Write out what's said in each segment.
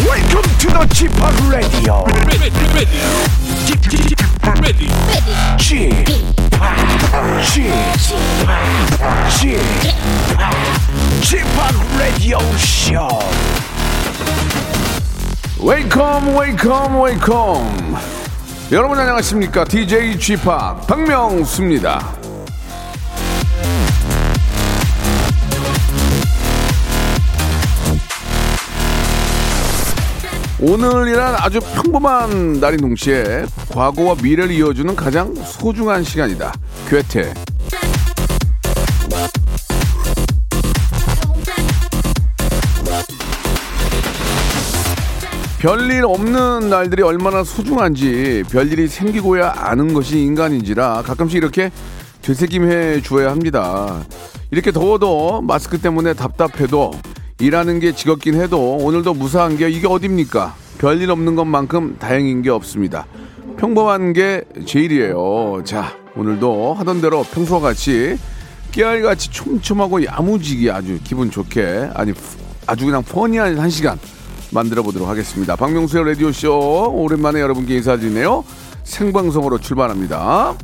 Welcome to the G-pop Radio. G-pop Radio Show. Welcome, welcome, welcome. 여러분 안녕하십니까? DJ G-pop 박명수입니다. 오늘이란 아주 평범한 날인 동시에 과거와 미래를 이어주는 가장 소중한 시간이다. 괴테. 별일 없는 날들이 얼마나 소중한지, 별일이 생기고야 아는 것이 인간인지라 가끔씩 이렇게 되새김해 주어야 합니다. 이렇게 더워도, 마스크 때문에 답답해도, 일하는 게 지겹긴 해도 오늘도 무사한 게 이게 어딥니까? 별일 없는 것만큼 다행인 게 없습니다. 평범한 게 제일이에요. 자, 오늘도 하던 대로 평소와 같이 깨알같이 촘촘하고 야무지게 아주 기분 좋게, 아니 아주 그냥 퍼니한 한 시간 만들어 보도록 하겠습니다. 박명수의 라디오쇼, 오랜만에 여러분께 인사드리네요. 생방송으로 출발합니다.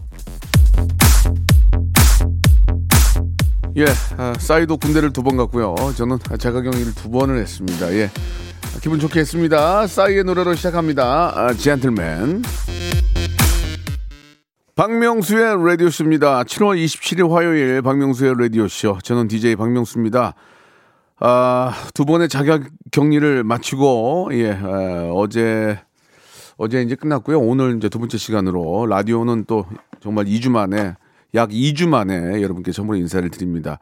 예, 싸이도 군대를 2번 갔고요. 저는 자가격리를 2번을 했습니다. 예, 기분 좋게 했습니다. 싸이의 노래로 시작합니다. 젠틀맨. 박명수의 라디오쇼입니다. 7월 27일 화요일 박명수의 라디오쇼. 저는 DJ 박명수입니다. 두 번의 자가격리를 마치고, 예, 어제 이제 끝났고요. 오늘 이제 두 번째 시간으로 라디오는 또 정말 2주 만에, 약 2주 만에 여러분께 정말 인사를 드립니다.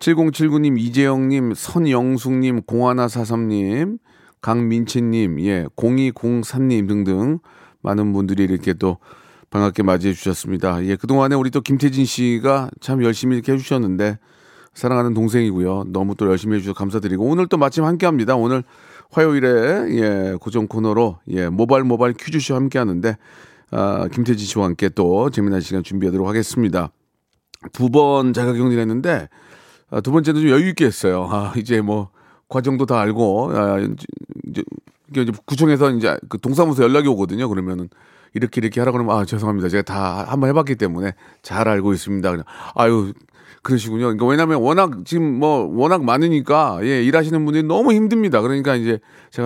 7079님, 이재영님, 선영숙님, 0143님, 강민채님, 예, 0203님 등등 많은 분들이 이렇게 또 반갑게 맞이해 주셨습니다. 예, 그동안에 우리 또 김태진 씨가 참 열심히 이렇게 해주셨는데, 사랑하는 동생이고요. 너무 또 열심히 해주셔서 감사드리고, 오늘 또 마침 함께 합니다. 오늘 화요일에, 예, 고정 코너로, 예, 모발 퀴즈쇼 함께 하는데, 김태진 씨와 함께 또 재미난 시간 준비하도록 하겠습니다. 2번 자가격리를 했는데, 두 번째는 좀 여유 있게 했어요. 이제 뭐 과정도 다 알고, 이제 구청에서 이제 그 동사무소 연락이 오거든요. 그러면은 이렇게 하라고 하면, 죄송합니다, 제가 다 한번 해봤기 때문에 잘 알고 있습니다. 그냥, 아유, 그러시군요. 그러니까 왜냐하면 워낙 지금 뭐 워낙 많으니까, 예, 일하시는 분들이 너무 힘듭니다. 그러니까 이제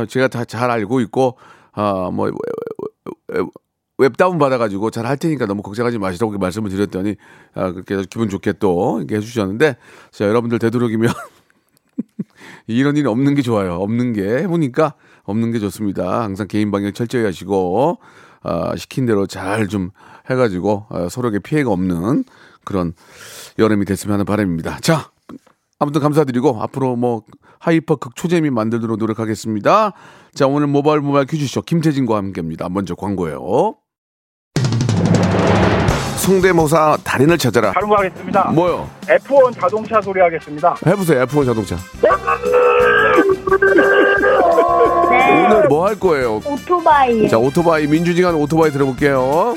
제가 다 잘 알고 있고, 뭐 웹 다운 받아가지고 잘 할 테니까 너무 걱정하지 마시라고 말씀을 드렸더니, 그렇게 기분 좋게 또 이렇게 해주셨는데, 자, 여러분들 되도록이면 이런 일이 없는 게 좋아요. 없는 게, 해보니까 없는 게 좋습니다. 항상 개인 방역 철저히 하시고, 시킨 대로 잘 좀 해가지고, 서로에게 피해가 없는 그런 여름이 됐으면 하는 바람입니다. 자, 아무튼 감사드리고 앞으로 뭐 하이퍼 극초재미 만들도록 노력하겠습니다. 자, 오늘 모바일 퀴즈쇼 김태진과 함께입니다. 먼저 광고예요. 성대모사 달인을 찾아라. 다른 거 하겠습니다. 뭐요? F1 자동차 소리 하겠습니다. 해보세요. F1 자동차. 네. 오늘 뭐 할 거예요? 오토바이. 자, 오토바이. 민주지간 오토바이 들어볼게요.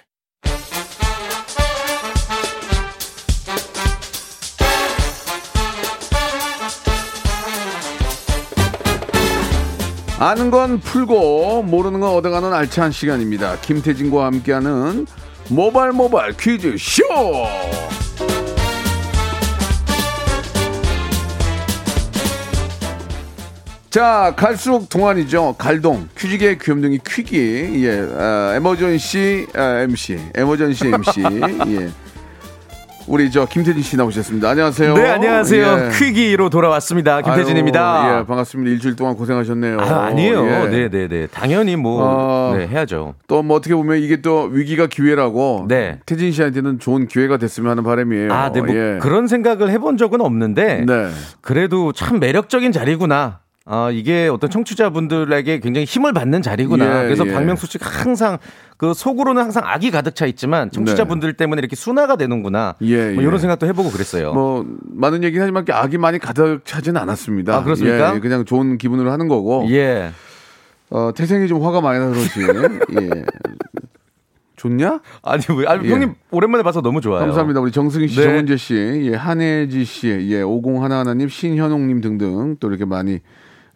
아는 건 풀고 모르는 건 얻어가는 알찬 시간입니다. 김태진과 함께하는 모발 퀴즈 쇼. 자, 갈수록 동안이죠. 갈동 퀴즈계의 귀염둥이 퀴기. 예, 에머전시 MC, 에머전시 MC. 예. 우리 저 김태진 씨 나오셨습니다. 안녕하세요. 네, 안녕하세요. 예. 퀴기로 돌아왔습니다. 김태진입니다. 아유, 예, 반갑습니다. 일주일 동안 고생하셨네요. 아, 아니에요. 예. 네. 당연히 뭐 네, 해야죠. 또 뭐 어떻게 보면 이게 또 위기가 기회라고. 네. 태진 씨한테는 좋은 기회가 됐으면 하는 바람이에요. 아, 네, 뭐 예. 그런 생각을 해본 적은 없는데. 네. 그래도 참 매력적인 자리구나. 이게 어떤 청취자분들에게 굉장히 힘을 받는 자리구나. 예, 그래서 예. 박명수 씨가 항상 그 속으로는 항상 악이 가득 차 있지만 청취자분들 네. 때문에 이렇게 순화가 되는구나. 예, 뭐 이런 생각도 해보고 그랬어요. 뭐 많은 얘기는 하지만 악이 많이 가득 차진 않았습니다. 아, 그렇습니까? 예, 그냥 좋은 기분으로 하는 거고. 예. 태생이 좀 화가 많이 나서 그렇지. 예. 좋냐? 아니, 왜? 아니 예. 형님 오랜만에 봐서 너무 좋아요. 감사합니다. 우리 정승희 씨, 네. 정은재 씨, 예, 한혜지 씨, 예, 5011님, 신현옥님 등등 또 이렇게 많이.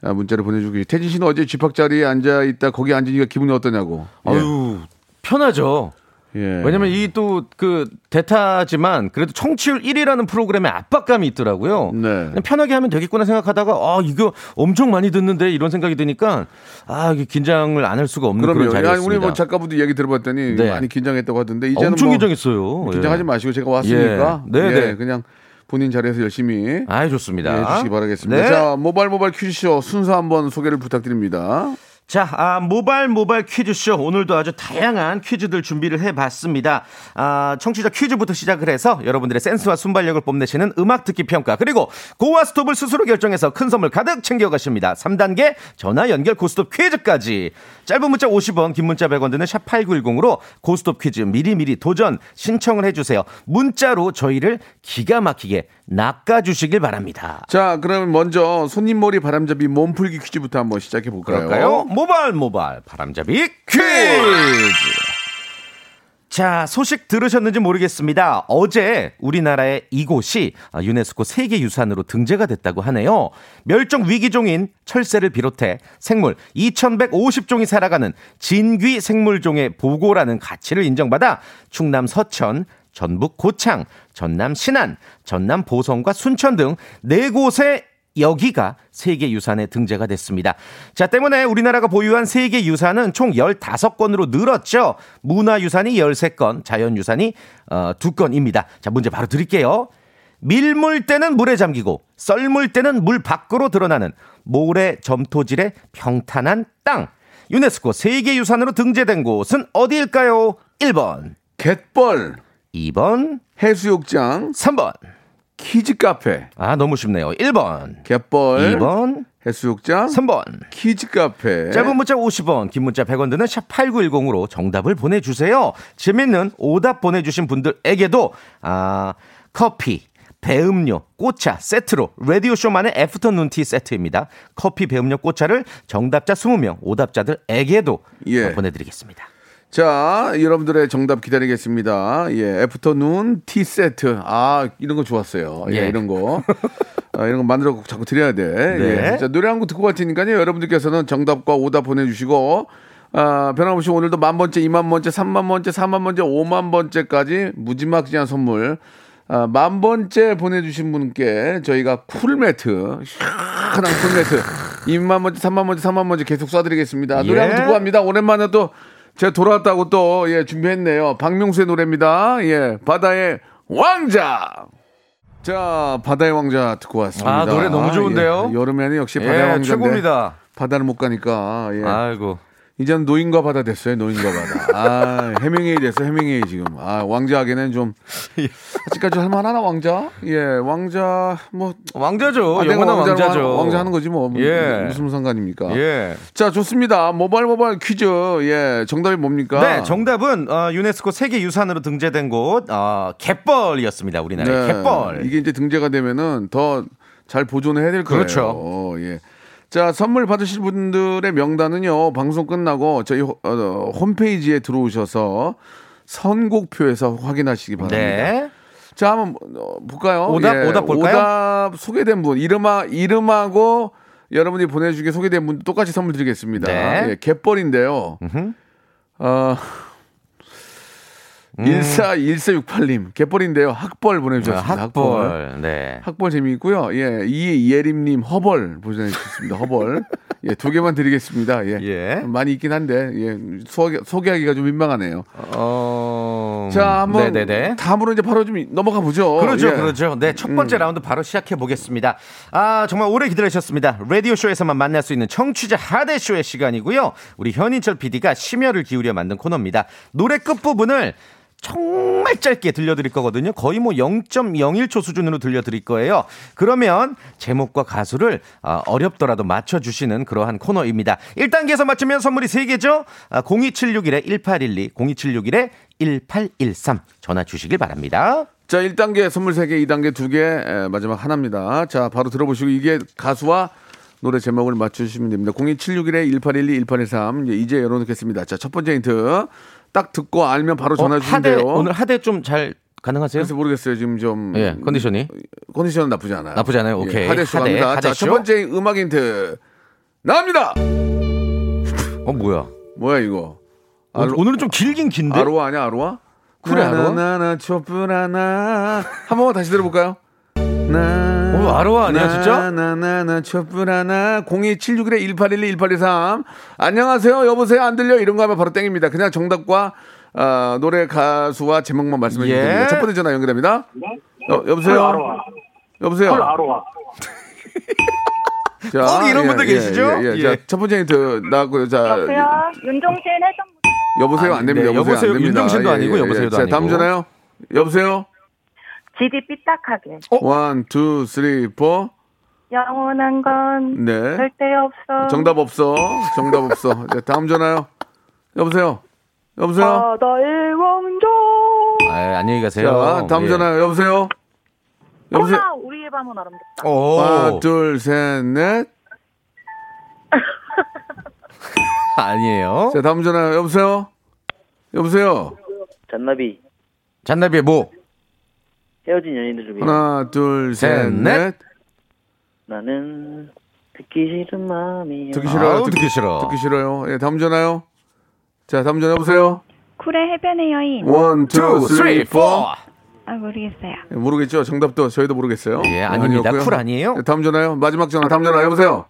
문자를 보내주고. 태진 씨는 어제 집합 자리에 앉아 있다 거기 앉으니까 기분이 어떠냐고. 예. 아유, 편하죠. 예. 왜냐면 이 또 그 대타지만 그래도 청취율 1위라는 프로그램에 압박감이 있더라고요. 네. 편하게 하면 되겠구나 생각하다가 이거 엄청 많이 듣는데 이런 생각이 드니까 이게 긴장을 안 할 수가 없는 그런 자리였습니다. 우리 뭐 작가분도 얘기 들어봤더니 네. 많이 긴장했다고 하던데 이제는 엄청 뭐 긴장했어요. 긴장하지 마시고 제가 왔으니까 예. 네. 예. 그냥. 본인 자리에서 열심히 좋습니다. 해주시기 바라겠습니다. 네. 자, 모발 퀴즈쇼 순서 한번 소개를 부탁드립니다. 자, 모발 퀴즈쇼 오늘도 아주 다양한 퀴즈들 준비를 해봤습니다. 청취자 퀴즈부터 시작을 해서 여러분들의 센스와 순발력을 뽐내시는 음악 듣기 평가 그리고 고와 스톱을 스스로 결정해서 큰 선물 가득 챙겨가십니다. 3단계 전화 연결 고스톱 퀴즈까지. 짧은 문자 50원, 긴 문자 100원 드는 샵 8910으로 고스톱 퀴즈 미리미리 도전 신청을 해주세요. 문자로 저희를 기가 막히게 낚아주시길 바랍니다. 자, 그럼 먼저 손님몰이 바람잡이 몸풀기 퀴즈부터 한번 시작해볼까요? 그럴까요? 모발 바람잡이 퀴즈. 자, 소식 들으셨는지 모르겠습니다. 어제 우리나라의 이곳이 유네스코 세계유산으로 등재가 됐다고 하네요. 멸종 위기종인 철새를 비롯해 생물 2150종이 살아가는 진귀 생물종의 보고라는 가치를 인정받아 충남 서천, 전북 고창, 전남 신안, 전남 보성과 순천 등 4곳의 여기가 세계유산에 등재가 됐습니다. 자, 때문에 우리나라가 보유한 세계유산은 총 15건으로 늘었죠. 문화유산이 13건, 자연유산이 2건입니다. 자, 문제 바로 드릴게요. 밀물 때는 물에 잠기고 썰물 때는 물 밖으로 드러나는 모래 점토질의 평탄한 땅. 유네스코 세계유산으로 등재된 곳은 어디일까요? 1번. 갯벌. 2번. 해수욕장. 3번. 키즈카페. 아, 너무 쉽네요. 1번 갯벌, 2번 해수욕장, 3번 키즈카페. 짧은 문자 50원, 긴 문자 100원 드는 샵 8910으로 정답을 보내주세요. 재밌는 오답 보내주신 분들에게도 커피, 배음료, 꽃차 세트로 라디오쇼만의 애프터눈티 세트입니다. 커피, 배음료, 꽃차를 정답자 20명, 오답자들에게도 예. 보내드리겠습니다. 자, 여러분들의 정답 기다리겠습니다. 예, 애프터눈 티 세트. 이런 거 좋았어요. 예, 이런 거. 이런 거 만들어 꼭 자꾸 드려야 돼. 네. 예. 자, 노래 한 곡 듣고 갈 테니까요. 여러분들께서는 정답과 오답 보내주시고, 변함없이 오늘도 10,000번째, 20,000번째, 30,000번째, 40,000번째, 50,000번째까지 무지막지한 선물. 10,000번째 보내주신 분께 저희가 쿨매트, 시원한 쿨매트, 20,000번째, 30,000번째, 30,000번째 계속 쏴드리겠습니다. 노래 한 곡 듣고 갑니다. 오랜만에 또. 제가 돌아왔다고 또 예, 준비했네요. 박명수의 노래입니다. 예, 바다의 왕자. 자, 바다의 왕자 듣고 왔습니다. 노래 너무 좋은데요. 예, 여름에는 역시 바다의 왕자인데 최고입니다. 바다를 못 가니까. 예. 아이고. 이제는 노인과 바다 됐어요. 노인과 바다. 해밍웨이 됐어요. 해밍웨이 지금. 왕자에게는 좀 아직까지 할만하나 왕자? 예, 왕자 뭐 왕자죠. 영원한 왕자죠. 왕자 하는 거지 뭐. 예. 무슨 상관입니까? 예. 자, 좋습니다. 모발 퀴즈. 예, 정답이 뭡니까? 네, 정답은 유네스코 세계유산으로 등재된 곳 갯벌이었습니다. 우리나라의 네, 갯벌. 이게 이제 등재가 되면은 더 잘 보존해야 될 거예요. 그렇죠. 예. 자, 선물 받으실 분들의 명단은요, 방송 끝나고 저희 홈페이지에 들어오셔서 선곡표에서 확인하시기 바랍니다. 네. 자, 한번 볼까요? 오답 볼까요? 오답 소개된 분, 이름하고 여러분이 보내주게 소개된 분 똑같이 선물 드리겠습니다. 네. 갯벌인데요. 1468님, 갯벌인데요. 학벌 보내주셨습니다. 아, 학벌. 네. 학벌 재미있고요. 예, 이예림님, 허벌 보내주셨습니다. 허벌. 예, 두 개만 드리겠습니다. 예. 예. 많이 있긴 한데, 예, 소개하기가 좀 민망하네요. 자, 한번 네네네. 다음으로 이제 바로 좀 넘어가 보죠. 그렇죠, 예. 그렇죠. 네, 첫 번째 라운드 바로 시작해 보겠습니다. 아, 정말 오래 기다리셨습니다. 라디오 쇼에서만 만날 수 있는 청취자 하대 쇼의 시간이고요. 우리 현인철 PD가 심혈을 기울여 만든 코너입니다. 노래 끝 부분을 정말 짧게 들려드릴 거거든요. 거의 뭐 0.01초 수준으로 들려드릴 거예요. 그러면 제목과 가수를 어렵더라도 맞춰주시는 그러한 코너입니다. 1단계에서 맞추면 선물이 3개죠. 02761-1812, 02761-1813 전화 주시길 바랍니다. 자, 1단계 선물 3개, 2단계 2개, 마지막 하나입니다. 자, 바로 들어보시고 이게 가수와 노래 제목을 맞추시면 됩니다. 02761-1812, 1813 이제 열어놓겠습니다. 자, 첫 번째 힌트. 딱 듣고 알면 바로 전화 주는데요. 오늘 하대 좀 잘 가능하세요? 그래서 모르겠어요. 지금 좀 예, 컨디션은 나쁘지 않아요. 나쁘지 않아요. 오케이. 예, 하대 쇼 갑니다. 자, 첫 번째 음악 힌트 나옵니다. 뭐야 이거? 오늘은 좀 길긴 긴데. 아로아 아니야 아로아? 그래 아로아. 나나 촛불하나. 한 번만 다시 들어볼까요? 오, 아로아 아니야 진짜? 나나나 촛불하나 02761-1812-1823 안녕하세요 여보세요 안 들려 이런 거 하면 바로 땡입니다. 그냥 정답과 노래 가수와 제목만 말씀해 주시면 됩니다. 첫 번째 전화 연결됩니다. 여보세요? 여보세요? 아로아. 꼭 이런 분들 계시죠? 예. 자, 첫 번째 힌트 나왔고요. 자, 여보세요? 윤종신 해성 여보세요 안 됩니다. 네, 여보세요 안 됩니다. 윤종신도 아니고 여보세요도 아니고. 자, 다음 전화요. 여보세요? 지디 삐딱하게. 1, 2, 3, 4. 영원한 건 네. 절대 없어. 정답 없어. 네, 다음 전화요. 여보세요. 너의 원조. 아, 안녕히 가세요. 자, 다음 전화요. 여보세요. 콜라 우리의 밤은 아름답다. 1, 2, 3, 4. 아니에요. 자, 다음 전화요. 여보세요. 잔나비의 뭐? 헤어진 연인들 중에 하나 둘 셋 넷 나는 듣기 싫은 마음이야. 듣기 싫어요. 예, 다음 전화요. 자, 다음 전화 보세요. 쿨의 해변의 여인. 1, 2, 3, 4. 아, 모르겠어요. 예, 모르겠죠. 정답도 저희도 모르겠어요. 예, 아닙니다. 쿨 아니에요. 예, 다음 전화요. 마지막 전화. 다음 전화 여보세요.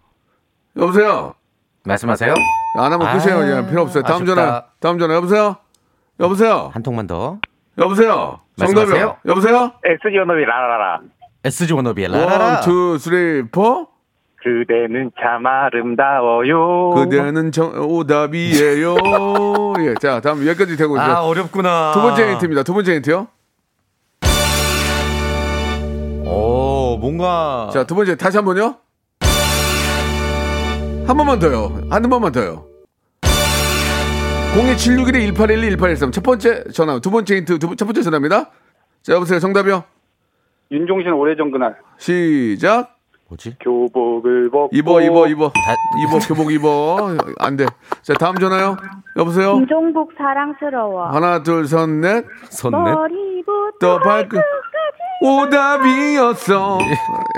말씀하세요. 안 하면 끝이에요. 예, 필요 없어요. 다음 아쉽다. 전화. 다음 전화 여보세요. 한 통만 더. 여보세요. 정답이요. 여보세요. SG 워너비 라라라. SG 워너비 라라라. 1, 2, 3, 4. 그대는 참 아름다워요. 그대는 오답이에요. 예, 자, 다음 여기까지 되고 있어요. 아, 어렵구나. 두 번째 힌트요. 오, 뭔가. 자, 두 번째 다시 한 번요. 한 번만 더요. 02761-1812-1813. 첫 번째 전화, 두 번째 힌트, 첫 번째 전화입니다. 자, 여보세요. 정답이요. 윤종신 오래전 그날. 시작. 뭐지? 교복을 벗고. 교복 입어. 안 돼. 자, 다음 전화요. 여보세요. 김종국 사랑스러워. 1, 2, 3, 4. 머리부터 발끝까지. 오답이었어.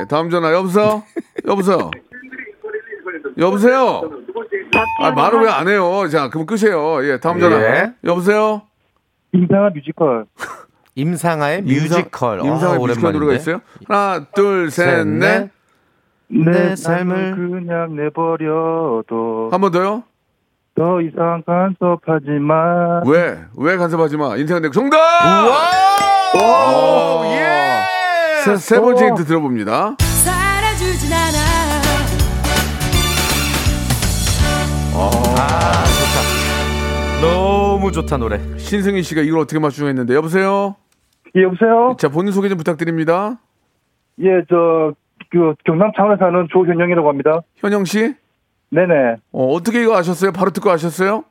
다음 전화. 여보세요. 아, 말을 왜 안 해요? 자, 그럼 끝이에요. 예, 다음 전화. 예. 여보세요. 임상아의 뮤지컬. 임상아의 뮤지컬 노래가 있어요? 1, 2, 3, 4. 내 삶을 그냥 내버려도. 한 번 더요? 더 이상 간섭하지 마. 왜 간섭하지 마? 인생은 내 정답! 우와! 오! 예! 세 번째 힌트 들어봅니다. 사라지진 않아. 아, 좋다. 너무 좋다 노래. 신승희 씨가 이걸 어떻게 맞추려고 했는데. 여보세요. 자, 본인 소개 좀 부탁드립니다. 예, 그 경남 창원에 사는 조현영이라고 합니다. 현영 씨? 네네. 어떻게 이거 아셨어요? 바로 듣고 아셨어요?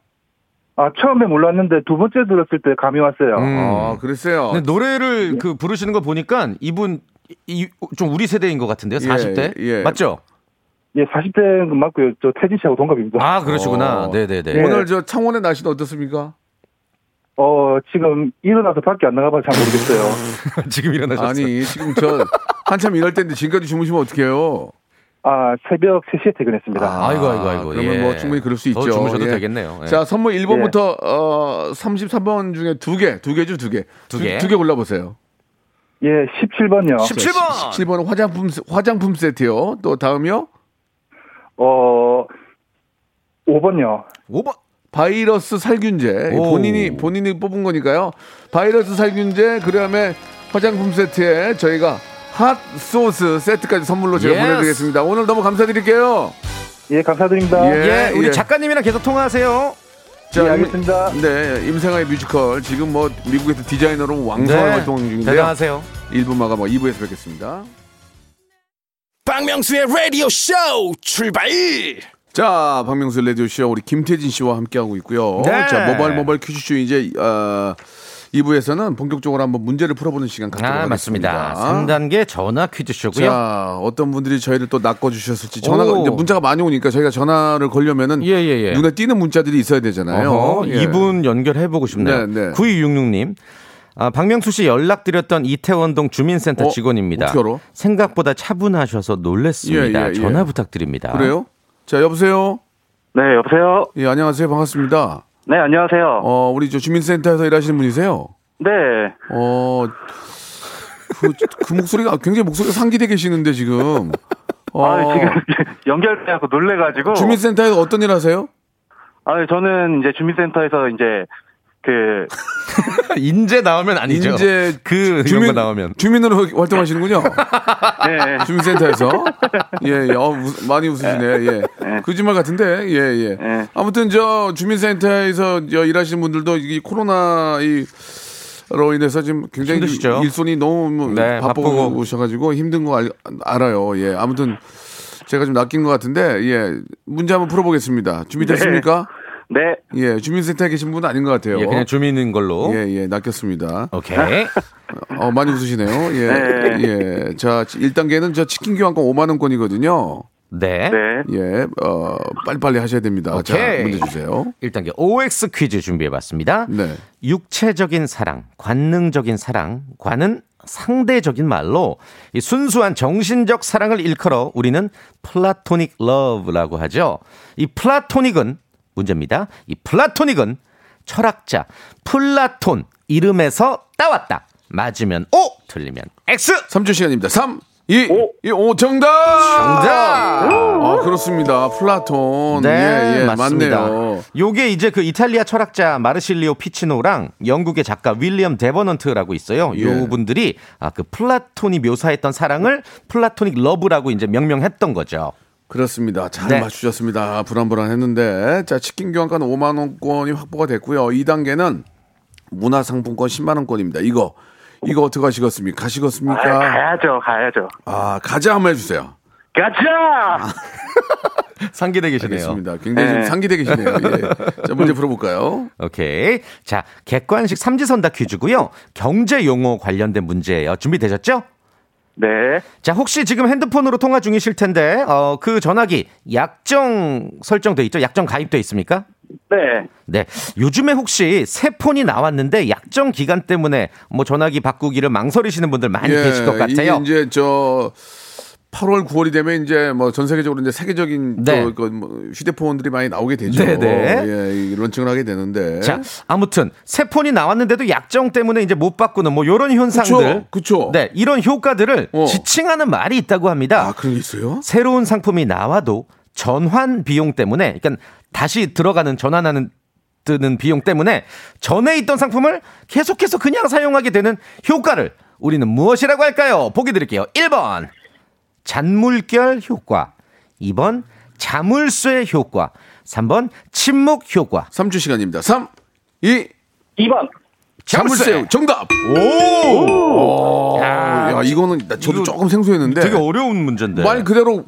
아, 처음에 몰랐는데 두 번째 들었을 때 감이 왔어요. 아, 그랬어요. 근데 노래를 그 부르시는 거 보니까 이분 좀 우리 세대인 것 같은데요, 40대? 예. 맞죠? 예, 40대는 맞고요. 저 태진 씨하고 동갑입니다. 아, 그러시구나. 네네네. 예. 오늘 저 창원의 날씨는 어떻습니까? 지금 일어나서 밖에 안 나가봐서 잘 모르겠어요. 지금 일어나셨어요? 아니, 지금 저 한참 일할 때인데 지금까지 주무시면 어떡해요? 아, 새벽 3시에 퇴근했습니다. 아이고. 그러면 예. 뭐 충분히 그럴 수 있죠. 주무셔도 예. 되겠네요. 예. 자, 선물 1번부터 예. 33번 중에 두 개 골라보세요. 예, 17번요. 17번! 17번은 화장품 세트요. 또 다음이요? 5번요. 5번! 바이러스 살균제. 오. 본인이 뽑은 거니까요. 바이러스 살균제, 그 다음에 화장품 세트에 저희가 핫소스 세트까지 선물로 제가 예스. 보내드리겠습니다. 오늘 너무 감사드릴게요. 예, 감사드립니다. 예, 우리 작가님이랑 계속 통화하세요. 자, 예, 알겠습니다. 네, 임상아의 뮤지컬. 지금 뭐 미국에서 디자이너로 왕성한 활동 중인데요. 대단하세요. 1부 마감하고 2부에서 뵙겠습니다. 박명수의 라디오 쇼 출발! 자, 박명수 라디오 쇼 우리 김태진 씨와 함께하고 있고요. 네. 자, 모바일 퀴즈쇼 이제 2부에서는 본격적으로 한번 문제를 풀어보는 시간 갖도록 하겠습니다. 맞습니다. 3단계 전화 퀴즈쇼고요. 자, 어떤 분들이 저희를 또 낚아주셨을지 전화가 이제 문자가 많이 오니까 저희가 전화를 걸려면은 눈에 띄는 문자들이 있어야 되잖아요. 예. 이분 연결해보고 싶네요. 네. 9266님. 아, 박명수 씨 연락드렸던 이태원동 주민센터 직원입니다. 어떻게 알아? 생각보다 차분하셔서 놀랬습니다. 전화 부탁드립니다. 그래요? 자, 여보세요? 네, 여보세요? 예, 안녕하세요. 반갑습니다. 네, 안녕하세요. 우리 저 주민센터에서 일하시는 분이세요? 네. 그 목소리가 굉장히 상기돼 계시는데 지금. 지금 연결돼서 놀래가지고. 주민센터에서 어떤 일 하세요? 아, 저는 이제 주민센터에서 이제 그 인재 나오면 아니죠. 인재 그 주민 나오면 주민으로 활동하시는군요. 네. 주민센터에서 예, 많이 웃으시네. 예. 거짓말 같은데. 예. 네. 아무튼 저 주민센터에서 저 일하시는 분들도 이 코로나 이로 인해서 지금 굉장히 힘드시죠? 일손이 너무 바쁘고 오셔가지고 힘든 거 알아요. 예. 아무튼 제가 좀 낚인 것 같은데 예. 문제 한번 풀어보겠습니다. 준비됐습니까? 네. 네. 예, 주민센터에 계신 분은 아닌 것 같아요. 예, 그냥 주민인 걸로. 예, 낚였습니다. 오케이. 많이 웃으시네요. 예. 네. 예. 자, 1단계는 저 치킨 교환권 5만원권이거든요. 네. 예, 빨리빨리 하셔야 됩니다. 오케이. 자, 문제 주세요. 1단계 OX 퀴즈 준비해봤습니다. 네. 육체적인 사랑, 관능적인 사랑, 관은 상대적인 말로 이 순수한 정신적 사랑을 일컬어 우리는 플라토닉 러브라고 하죠. 이 플라토닉은 문제입니다. 이 플라토닉은 철학자 플라톤 이름에서 따왔다. 맞으면 O, 틀리면 X. 3초 시간입니다. 3, 2, 5. 2, 5. 정답! 그렇습니다. 플라톤. 네, 맞습니다. 맞네요. 요게 이제 그 이탈리아 철학자 마르실리오 피치노랑 영국의 작가 윌리엄 데버넌트라고 있어요. 요 분들이 그 플라톤이 묘사했던 사랑을 플라토닉 러브라고 이제 명명했던 거죠. 그렇습니다. 잘 맞추셨습니다. 불안불안했는데 자, 치킨 교환권 5만 원권이 확보가 됐고요. 2단계는 문화상품권 10만 원권입니다. 이거 어떻게 하시겠습니까? 가시겠습니까? 아, 가야죠. 아, 가자 한번 해주세요. 가자. 상기돼 계시네요. 알겠습니다. 굉장히 지금 상기돼 계시네요. 예. 자, 문제 풀어볼까요? 오케이. 자, 객관식 삼지선다 퀴즈고요. 경제 용어 관련된 문제예요. 준비되셨죠? 네. 자, 혹시 지금 핸드폰으로 통화 중이실 텐데 그 전화기 약정 설정돼 있죠? 약정 가입돼 있습니까? 네. 네. 요즘에 혹시 새 폰이 나왔는데 약정 기간 때문에 뭐 전화기 바꾸기를 망설이시는 분들 많이 계실 것 같아요. 이제 저 8월 9월이 되면 이제 뭐 전 세계적으로 이제 세계적인 휴대폰들이 많이 나오게 되죠. 예, 런칭을 하게 되는데. 자, 아무튼 새 폰이 나왔는데도 약정 때문에 이제 못 바꾸는 뭐 이런 현상들. 그렇죠. 네, 이런 효과들을 지칭하는 말이 있다고 합니다. 아, 그런 게 있어요? 새로운 상품이 나와도 전환 비용 때문에, 그러니까 다시 들어가는 전환하는 뜨는 비용 때문에 전에 있던 상품을 계속해서 그냥 사용하게 되는 효과를 우리는 무엇이라고 할까요? 보기 드릴게요. 1번. 잔물결 효과, 2번 자물쇠 효과, 3번 침묵 효과. 3주 시간입니다. 3, 2, 2번 자물쇠. 정답. 오! 야, 이거는 저도 조금 생소했는데 되게 어려운 문제인데. 말 그대로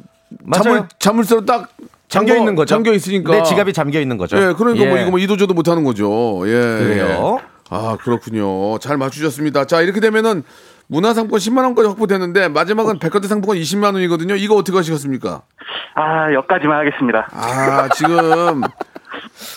자물쇠로 딱 잠겨 있는 거죠. 잠겨 있으니까 내 지갑이 잠겨 있는 거죠. 예, 그러니까 뭐 이거 뭐 이도저도 못 하는 거죠. 예. 그래요. 아, 그렇군요. 잘 맞추셨습니다. 자, 이렇게 되면은 문화상품권 10만 원까지 확보되는데 마지막은 백화점 상품권 20만 원이거든요. 이거 어떻게 하시겠습니까? 아, 여기까지만 하겠습니다. 아, 지금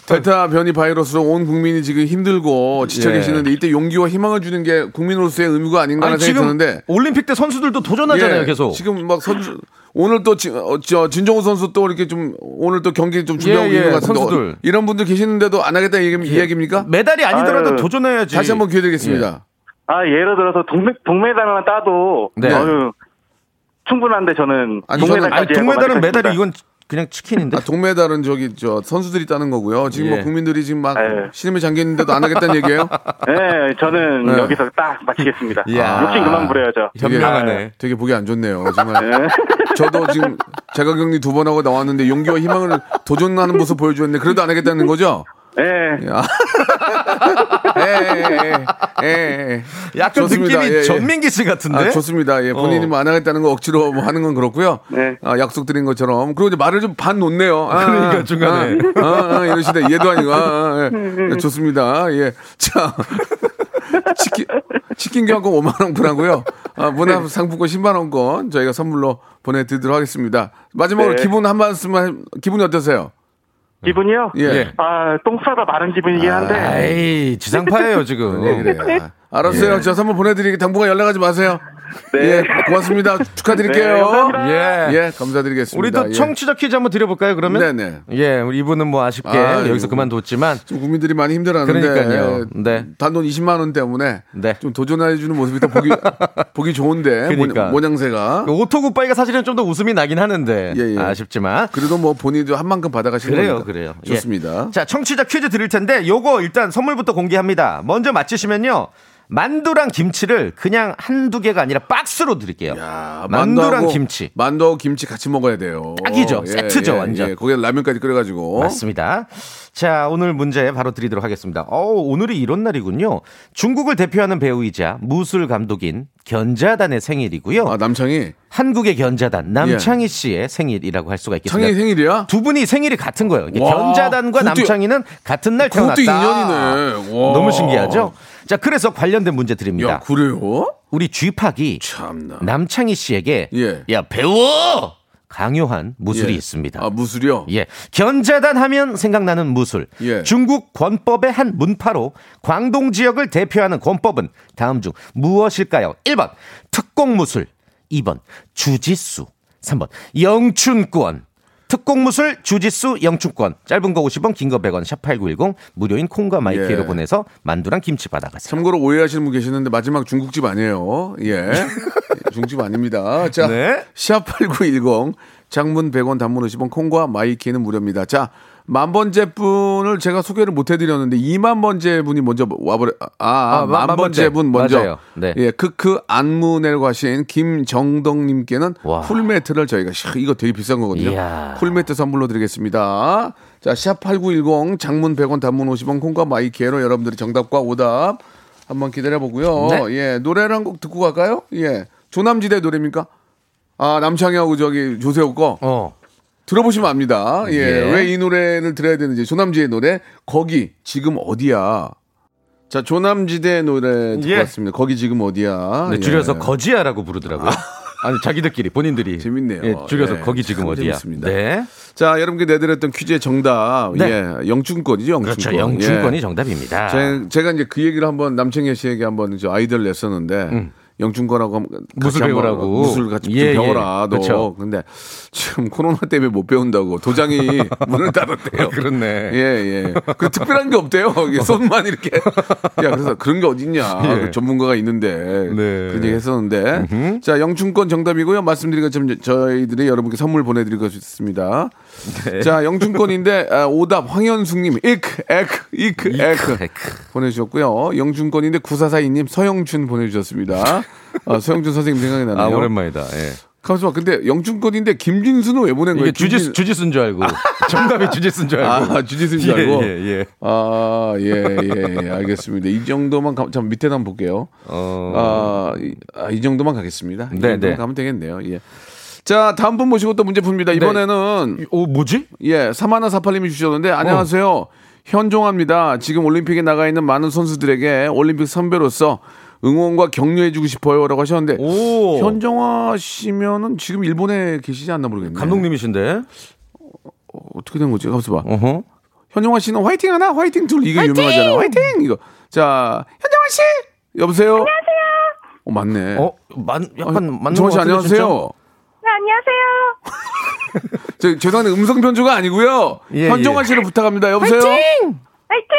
델타 변이 바이러스로 온 국민이 지금 힘들고 지쳐 계시는데 이때 용기와 희망을 주는 게 국민으로서의 의무가 아닌가 하는 생각이 드는데 올림픽 때 선수들도 도전하잖아요. 계속 지금 막 선수 오늘 또 진정우 선수 또 이렇게 좀 오늘 또 경기 좀 준비하고 있는 것 같은데 선수들. 이런 분들 계시는데도 안 하겠다 이야기입니까? 메달이 아니더라도 도전해야지. 다시 한번 기회 드리겠습니다. 아 예를 들어서 동메달만 따도 충분한데 저는 동메달까지 동메달은 메달이 이건 그냥 치킨인데. 아, 동메달은 저기 저 선수들이 따는 거고요. 지금 뭐 국민들이 지금 막 신임에 잠겨 있는데도 안 하겠다는 얘기예요? 네, 저는 여기서 딱 마치겠습니다. 욕심 그만 부려야죠. 현명하네. 되게 보기 안 좋네요. 정말. 네. 저도 지금 자가격리 2번 하고 나왔는데 용기와 희망을 도전하는 모습 보여주었는데 그래도 안 하겠다는 거죠? 약간 좋습니다. 느낌이 전민기 씨 같은데. 아, 좋습니다. 예, 본인이 뭐 안 하겠다는 거 억지로 뭐 하는 건 그렇고요. 아, 약속드린 것처럼. 그리고 이제 말을 좀 반 놓네요. 그러니까 중간에. 이러시다. 얘도 아니고. 좋습니다. 예. 자. 치킨 교환권 5만원 분하고요. 아, 문화 상품권 10만원권 저희가 선물로 보내드리도록 하겠습니다. 마지막으로 기분 한 말씀만, 기분이 어떠세요? 기분이요? 예. 아, 똥 싸다 마른 기분이긴 한데. 아이, 지상파예요, 지금. 그래요. 알았어요. 제가 선물 보내드리기 당분간 연락하지 마세요. 네. 예, 고맙습니다. 축하드릴게요. 네, 예. 예, 감사드리겠습니다. 우리도 청취자 퀴즈 한번 드려볼까요, 그러면? 네네. 예, 우리 이분은 뭐 아쉽게 여기서 그만뒀지만. 좀 국민들이 많이 힘들어하는데. 그러니까요. 네. 단돈 20만원 때문에. 네. 좀 도전해주는 모습이 더 보기 좋은데. 그러니까. 모양새가. 오토굿바이가 사실은 좀 더 웃음이 나긴 하는데. 예, 예. 아쉽지만. 그래도 뭐 본인도 한 만큼 받아가시는 거예요. 그래요. 좋습니다. 예. 자, 청취자 퀴즈 드릴 텐데, 요거 일단 선물부터 공개합니다. 먼저 맞히시면요. 만두랑 김치를 그냥 한두 개가 아니라 박스로 드릴게요. 야, 만두랑 김치. 만두하고 김치 같이 먹어야 돼요. 딱이죠. 세트죠. 완전. 예, 거기에 라면까지 끓여가지고. 맞습니다. 자, 오늘 문제 바로 드리도록 하겠습니다. 오늘이 이런 날이군요. 중국을 대표하는 배우이자 무술 감독인 견자단의 생일이고요. 아, 남창이? 한국의 견자단, 남창희 씨의 생일이라고 할 수가 있겠습니다. 창희 생일이야? 두 분이 생일이 같은 거예요. 와, 견자단과 그것도, 남창희는 같은 날 태어났다. 그것도 인연이네. 와. 너무 신기하죠? 자, 그래서 관련된 문제 드립니다. 야, 그래요? 우리 G-pop이 참나. 남창희 씨에게 야, 배워! 강요한 무술이 있습니다. 아, 무술이요? 예. 견자단 하면 생각나는 무술. 중국 권법의 한 문파로 광동 지역을 대표하는 권법은 다음 중 무엇일까요? 1번 특공무술, 2번 주짓수, 3번 영춘권. 특공무술, 주짓수, 영춘권. 짧은 거 50원, 긴 거 100원, 샵8910 무료인 콩과 마이키로 보내서 만두랑 김치 받아가세요. 참고로 오해하시는 분 계시는데 마지막 중국집 아니에요. 중국집 아닙니다. 자, 샵8910 장문 100원, 단문 50원, 콩과 마이키는 무료입니다. 자, 10,000번째 분을 제가 소개를 못 해드렸는데 20,000번째 분이 먼저 와버려. 만번째 분 먼저. 네. 예, 안무내라고 하신 김정덕님께는 풀매트를 저희가 이거 되게 비싼 거거든요. 이야. 풀매트 선물로 드리겠습니다. 자, 샵8910 장문 100원, 단문 50원, 콩과 마이키로 여러분들이 정답과 오답 한번 기다려보고요. 네. 예, 노래를 한 곡 듣고 갈까요? 예, 조남지대 노래입니까? 아, 남창희하고 저기 조세호 거. 들어보시면 압니다. 왜 이 노래를 들어야 되는지. 조남지의 노래 거기 지금 어디야. 자, 조남지대의 노래 듣고 왔습니다. 거기 지금 어디야. 네, 줄여서 거지야라고 부르더라고요. 아니, 자기들끼리 본인들이. 재밌네요. 예, 줄여서 거기 지금 어디야. 재밌습니다. 네. 자, 여러분께 내드렸던 퀴즈의 정답. 영춘권이죠. 영춘권. 그렇죠. 영춘권이 정답입니다. 제가 이제 그 얘기를 한번 남청희 씨에게 한번 아이디어를 냈었는데 영춘권하고 무술 배우라고 무술 같이 좀 배워라. 너. 근데 지금 코로나 때문에 못 배운다고 도장이 문을 닫았대요. 그렇네. 그 특별한 게 없대요. 손만 이렇게. 야, 그래서 그런 게 어딨냐. 그 전문가가 있는데 그런 얘기 했었는데. 자, 영춘권 정답이고요. 말씀드린 것처럼 저희들이 여러분께 선물 보내드릴 것 있습니다. 자, 영춘권인데 오답 황현숙님 이크 보내주셨고요. 영춘권인데 9442님 서영춘 보내주셨습니다. 아, 서영준 선생님 생각이 나네요. 아, 오랜만이다. 가만있어 봐. 근데 영춘권인데 김진수는 왜 보낸 거예요? 이게 주짓수인 줄 알고. 정답이 주짓수인 줄 알고. 아, 주짓수인 줄 알고. 아, 알겠습니다. 이 정도만 참 밑에다 한번 볼게요. 이 정도만 가겠습니다. 네. 가면 되겠네요. 자, 다음 분 모시고 또 문제 풉니다. 이번에는 뭐지? 예, 3148님이 주셨는데 안녕하세요. 현종환입니다. 지금 올림픽에 나가 있는 많은 선수들에게 올림픽 선배로서 응원과 격려해주고 싶어요라고 하셨는데 현정화 씨면은 지금 일본에 계시지 않나 모르겠네요. 감독님이신데 어떻게 된 거지? 가만있어 봐. 현종환 씨는 화이팅 하나, 화이팅 둘 이게 화이팅! 유명하잖아요. 화이팅 이거. 자, 현종환 씨 여보세요. 안녕하세요. 어 맞네. 약간 맞는 거 같아요. 안녕하세요. 네, 안녕하세요. 저 죄송한데 음성 변조가 아니고요. 예, 현종환 씨를 부탁합니다. 여보세요. 화이팅! 화이팅!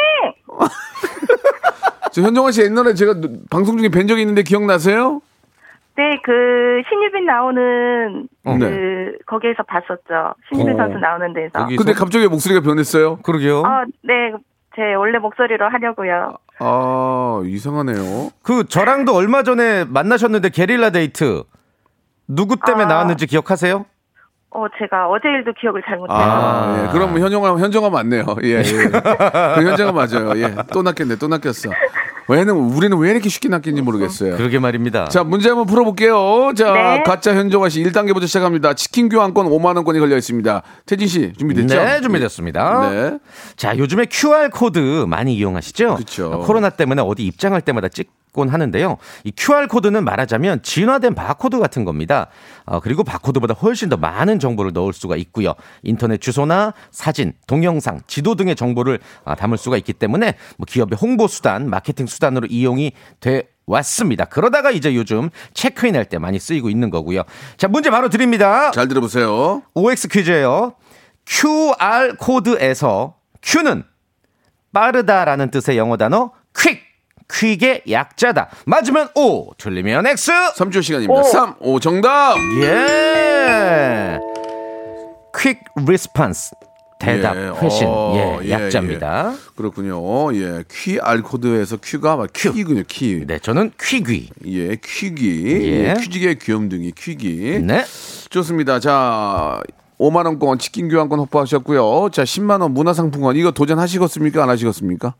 저 현종환 씨 옛날에 제가 방송 중에 뵌 적이 있는데 기억나세요? 네, 그 신유빈 나오는 그 거기에서 봤었죠. 신유빈 선수 나오는 데서. 거기서? 근데 갑자기 목소리가 변했어요. 그러게요. 네, 제 원래 목소리로 하려고요. 아, 이상하네요. 그 저랑도 얼마 전에 만나셨는데 게릴라 데이트 누구 때문에 나왔는지 기억하세요? 제가 어제 일도 기억을 잘못해요. 아, 예. 그럼 현정아 맞네요. 예, 예. 그 현정아 맞아요. 예, 또 낚였네, 또 낚였어. 우리는 왜 이렇게 쉽게 낚인지 모르겠어요. 그러게 말입니다. 자, 문제 한번 풀어볼게요. 자, 네. 가짜 현정아 씨 1단계부터 시작합니다. 치킨 교환권 5만 원권이 걸려 있습니다. 태진 씨 준비됐죠? 네, 준비됐습니다. 네. 자, 요즘에 QR 코드 많이 이용하시죠? 그렇죠. 코로나 때문에 어디 입장할 때마다 찍곤 하는데요. 이 QR 코드는 말하자면 진화된 바코드 같은 겁니다. 그리고 바코드보다 훨씬 더 많은 정보를 넣을 수가 있고요. 인터넷 주소나 사진, 동영상, 지도 등의 정보를 담을 수가 있기 때문에 뭐 기업의 홍보 수단, 마케팅 수단으로 이용이 돼 왔습니다. 그러다가 이제 요즘 체크인 할 때 많이 쓰이고 있는 거고요. 자, 문제 바로 드립니다. 잘 들어보세요. OX 퀴즈예요. QR 코드에서 Q는 빠르다라는 뜻의 영어 단어 퀵. 퀵의 약자다. 맞으면 O, 틀리면 X. 3초 시간입니다. 3, 5 정답. 예. 퀵 리스폰스. 대답, 예. 회신, 예, 약자입니다. 예. 그렇군요. 예, QR 코드에서 Q가 막 Q군요, Q. 네, 저는 퀴귀. 예, 퀴귀. 예. 퀴지의 귀염둥이 퀴귀. 네, 좋습니다. 자, 5만 원권 치킨 교환권 확보하셨고요. 자, 10만 원 문화상품권 이거 도전하시겠습니까? 안 하시겠습니까?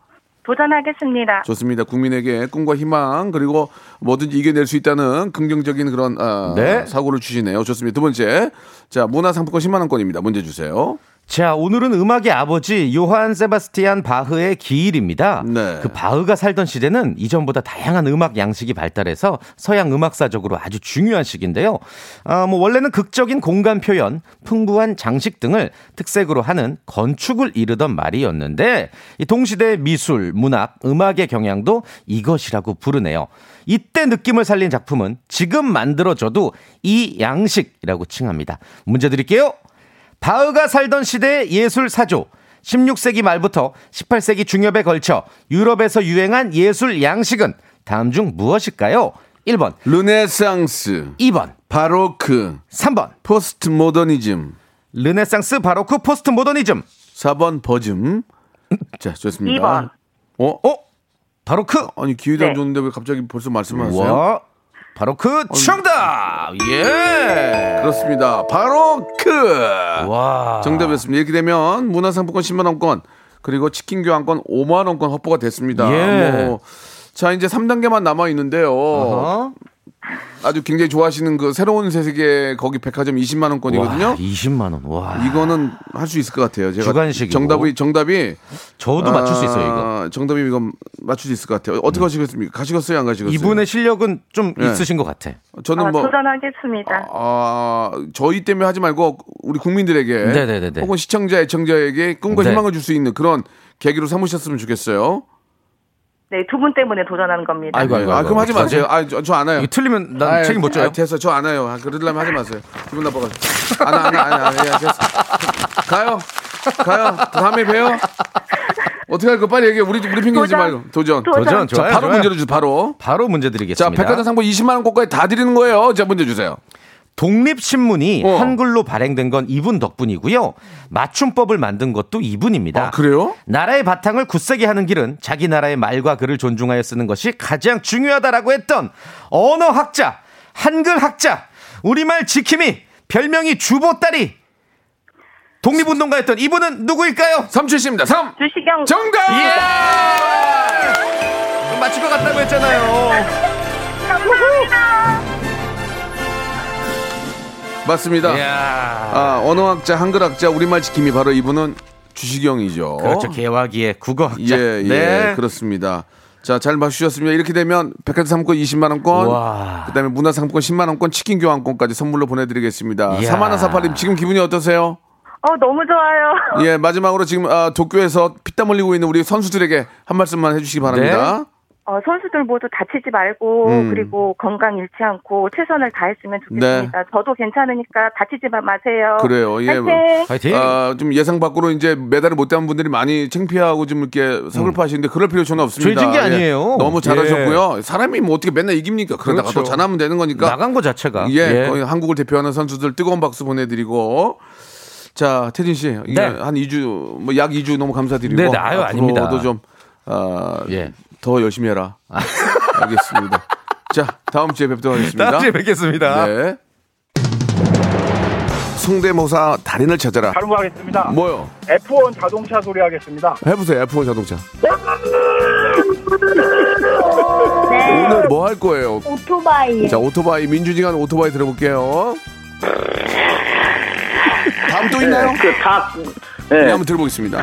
도전하겠습니다. 좋습니다. 국민에게 꿈과 희망 그리고 뭐든지 이겨낼 수 있다는 긍정적인 그런 네. 사고를 주시네요. 좋습니다. 두 번째, 자, 문화상품권 10만 원권입니다. 문제 주세요. 자, 오늘은 음악의 아버지 요한 세바스티안 바흐의 기일입니다. 네. 그 바흐가 살던 시대는 이전보다 다양한 음악 양식이 발달해서 서양 음악사적으로 아주 중요한 시기인데요. 원래는 극적인 공간 표현, 풍부한 장식 등을 특색으로 하는 건축을 이르던 말이었는데 이 동시대의 미술, 문학, 음악의 경향도 이것이라고 부르네요. 이때 느낌을 살린 작품은 지금 만들어져도 이 양식이라고 칭합니다. 문제 드릴게요. 바흐가 살던 시대의 예술 사조, 16세기 말부터 18세기 중엽에 걸쳐 유럽에서 유행한 예술 양식은 다음 중 무엇일까요? 1번 르네상스, 2번 바로크, 3번 포스트 모더니즘. 르네상스, 바로크, 포스트 모더니즘. 4번 버즘. 자, 좋습니다. 2번. 바로크. 아니, 기회도 안 줬는데 왜 갑자기 벌써 말씀하세요? 우와. 바로 그 정답. 예, 그렇습니다. 바로 그 와. 정답이었습니다. 이렇게 되면 문화상품권 10만 원권 그리고 치킨 교환권 5만 원권 확보가 됐습니다. 예. 자, 이제 3단계만 남아 있는데요. 어허. 아주 굉장히 좋아하시는 그 새로운 세계 거기 백화점 20만 원권이거든요. 와, 20만 원. 와. 이거는 할 수 있을 것 같아요. 제가 주간식이고. 정답이 저도 맞출 수 있어요, 이거. 정답이 이거 맞출 수 있을 것 같아요. 어떻게 하시겠습니까? 가시겠어요, 안 가시겠어요? 이분의 실력은 좀 있으신 것 같아. 저는 도전하겠습니다. 저희 때문에 하지 말고 우리 국민들에게 네네네네. 혹은 시청자, 애청자에게 꿈과 희망을 줄 수 있는 그런 계기로 삼으셨으면 좋겠어요. 네, 두 분 때문에 도전하는 겁니다. 아이고. 그럼 하지 마세요. 저 안 와요. 이거 틀리면 난 책임 못 져요. 됐어, 저 안 와요. 그러려면 하지 마세요. 기분 나빠가지고. 안 와. 가요. 다음에 봬요. 어떻게 할 거 빨리 얘기해. 우리 핑계대지 말고. 도전. 자, 바로 문제 주세요. 바로 문제 드리겠습니다. 자, 백화점 상품 20만 원권까지 다 드리는 거예요. 자, 문제 주세요. 독립신문이 한글로 발행된 건 이분 덕분이고요. 맞춤법을 만든 것도 이분입니다. 아, 그래요? 나라의 바탕을 굳세게 하는 길은 자기 나라의 말과 글을 존중하여 쓰는 것이 가장 중요하다라고 했던 언어학자, 한글학자, 우리말 지킴이, 별명이 주보따리, 독립운동가였던 이분은 누구일까요? 3초 씨입니다. 3. 주시경. 정답! 예! 맞출 것 같다고 했잖아요. 감사합니다. 맞습니다. 언어학자, 한글학자, 우리말 지킴이 바로 이분은 주시경이죠. 그렇죠. 개화기의 국어학자. 예, 네. 예, 그렇습니다. 자, 잘 봐주셨습니다. 이렇게 되면 백화점 상품권 20만 원권, 우와. 그다음에 문화상품권 10만 원권, 치킨 교환권까지 선물로 보내드리겠습니다. 3148님 지금 기분이 어떠세요? 너무 좋아요. 예, 마지막으로 지금 도쿄에서 피땀 흘리고 있는 우리 선수들에게 한 말씀만 해주시기 바랍니다. 네. 선수들 모두 다치지 말고 그리고 건강 잃지 않고 최선을 다했으면 좋겠습니다. 네. 저도 괜찮으니까 다치지만 마세요. 그래요. 예. 파이팅. 좀 예상 밖으로 이제 메달을 못 따는 분들이 많이 창피하고 좀 이렇게 서글퍼하시는데 그럴 필요 전혀 없습니다. 죄진 게 아니에요. 예. 너무 잘하셨고요. 예. 사람이 뭐 어떻게 맨날 이깁니까? 그러다가 그렇죠. 또 잘하면 되는 거니까. 나간 거 자체가. 예. 예. 한국을 대표하는 선수들 뜨거운 박수 보내드리고. 자, 태진 씨, 네. 한 2주, 뭐 약 2주 너무 감사드리고. 네, 아유, 아닙니다. 저도 좀 예. 더 열심히 해라. 알겠습니다. 자, 다음 주에 뵙도록 하겠습니다. 다음 주에 뵙겠습니다. 네. 성대모사 달인을 찾아라. 다른 거 하겠습니다. 뭐요? F1 자동차 소리 하겠습니다. 해보세요, F1 자동차. 네. 오늘 뭐 할 거예요? 오토바이. 자, 오토바이. 민준이가 오토바이 들어볼게요. 다음 또 있나요? 네, 네, 한번 들어보겠습니다.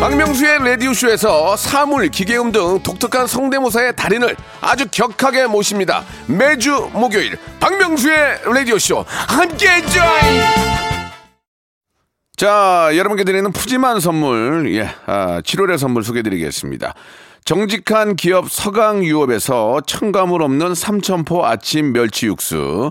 박명수의 라디오쇼에서 사물, 기계음 등 독특한 성대모사의 달인을 아주 격하게 모십니다. 매주 목요일 박명수의 라디오쇼 함께해 줘요. 자, 여러분께 드리는 푸짐한 선물, 7월의 선물 소개해드리겠습니다. 정직한 기업 서강유업에서 첨가물 없는 삼천포 아침 멸치 육수,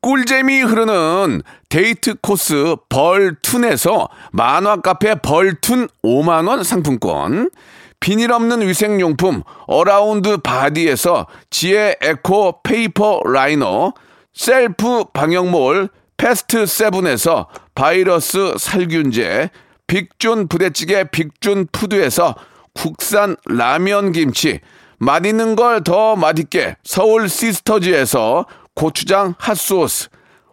꿀잼이 흐르는 데이트 코스 벌툰에서 만화 카페 벌툰 5만원 상품권, 비닐 없는 위생용품 어라운드 바디에서 지혜 에코 페이퍼 라이너, 셀프 방역몰 패스트 세븐에서 바이러스 살균제, 빅준 부대찌개 빅준 푸드에서 국산 라면 김치, 맛있는 걸 더 맛있게 서울 시스터즈에서 고추장 핫소스,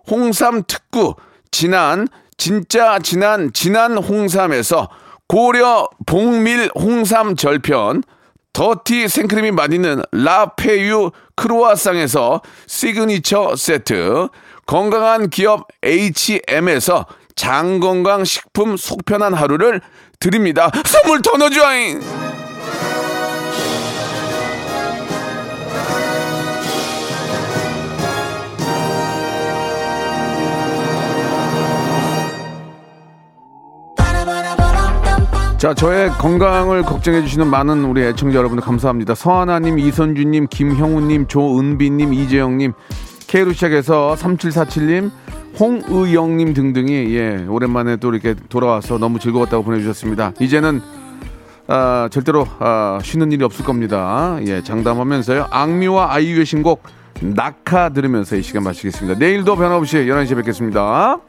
홍삼 특구 진한 진짜 진한 홍삼에서 고려 복밀 홍삼 절편, 더티 생크림이 맛있는 라페유 크로아상에서 시그니처 세트, 건강한 기업 HM에서 장건강 식품 속 편한 하루를 드립니다. 선물 더 넣어줘잉. 자, 저의 건강을 걱정해주시는 많은 우리 애청자 여러분들 감사합니다. 서하나님, 이선주님, 김형우님, 조은비님, 이재영님, K로 시작해서 3747님, 홍의영님 등등이 예, 오랜만에 또 이렇게 돌아와서 너무 즐거웠다고 보내주셨습니다. 이제는 절대로 쉬는 일이 없을 겁니다. 예, 장담하면서요. 악뮤와 아이유의 신곡 낙하 들으면서 이 시간 마치겠습니다. 내일도 변함없이 11시에 뵙겠습니다.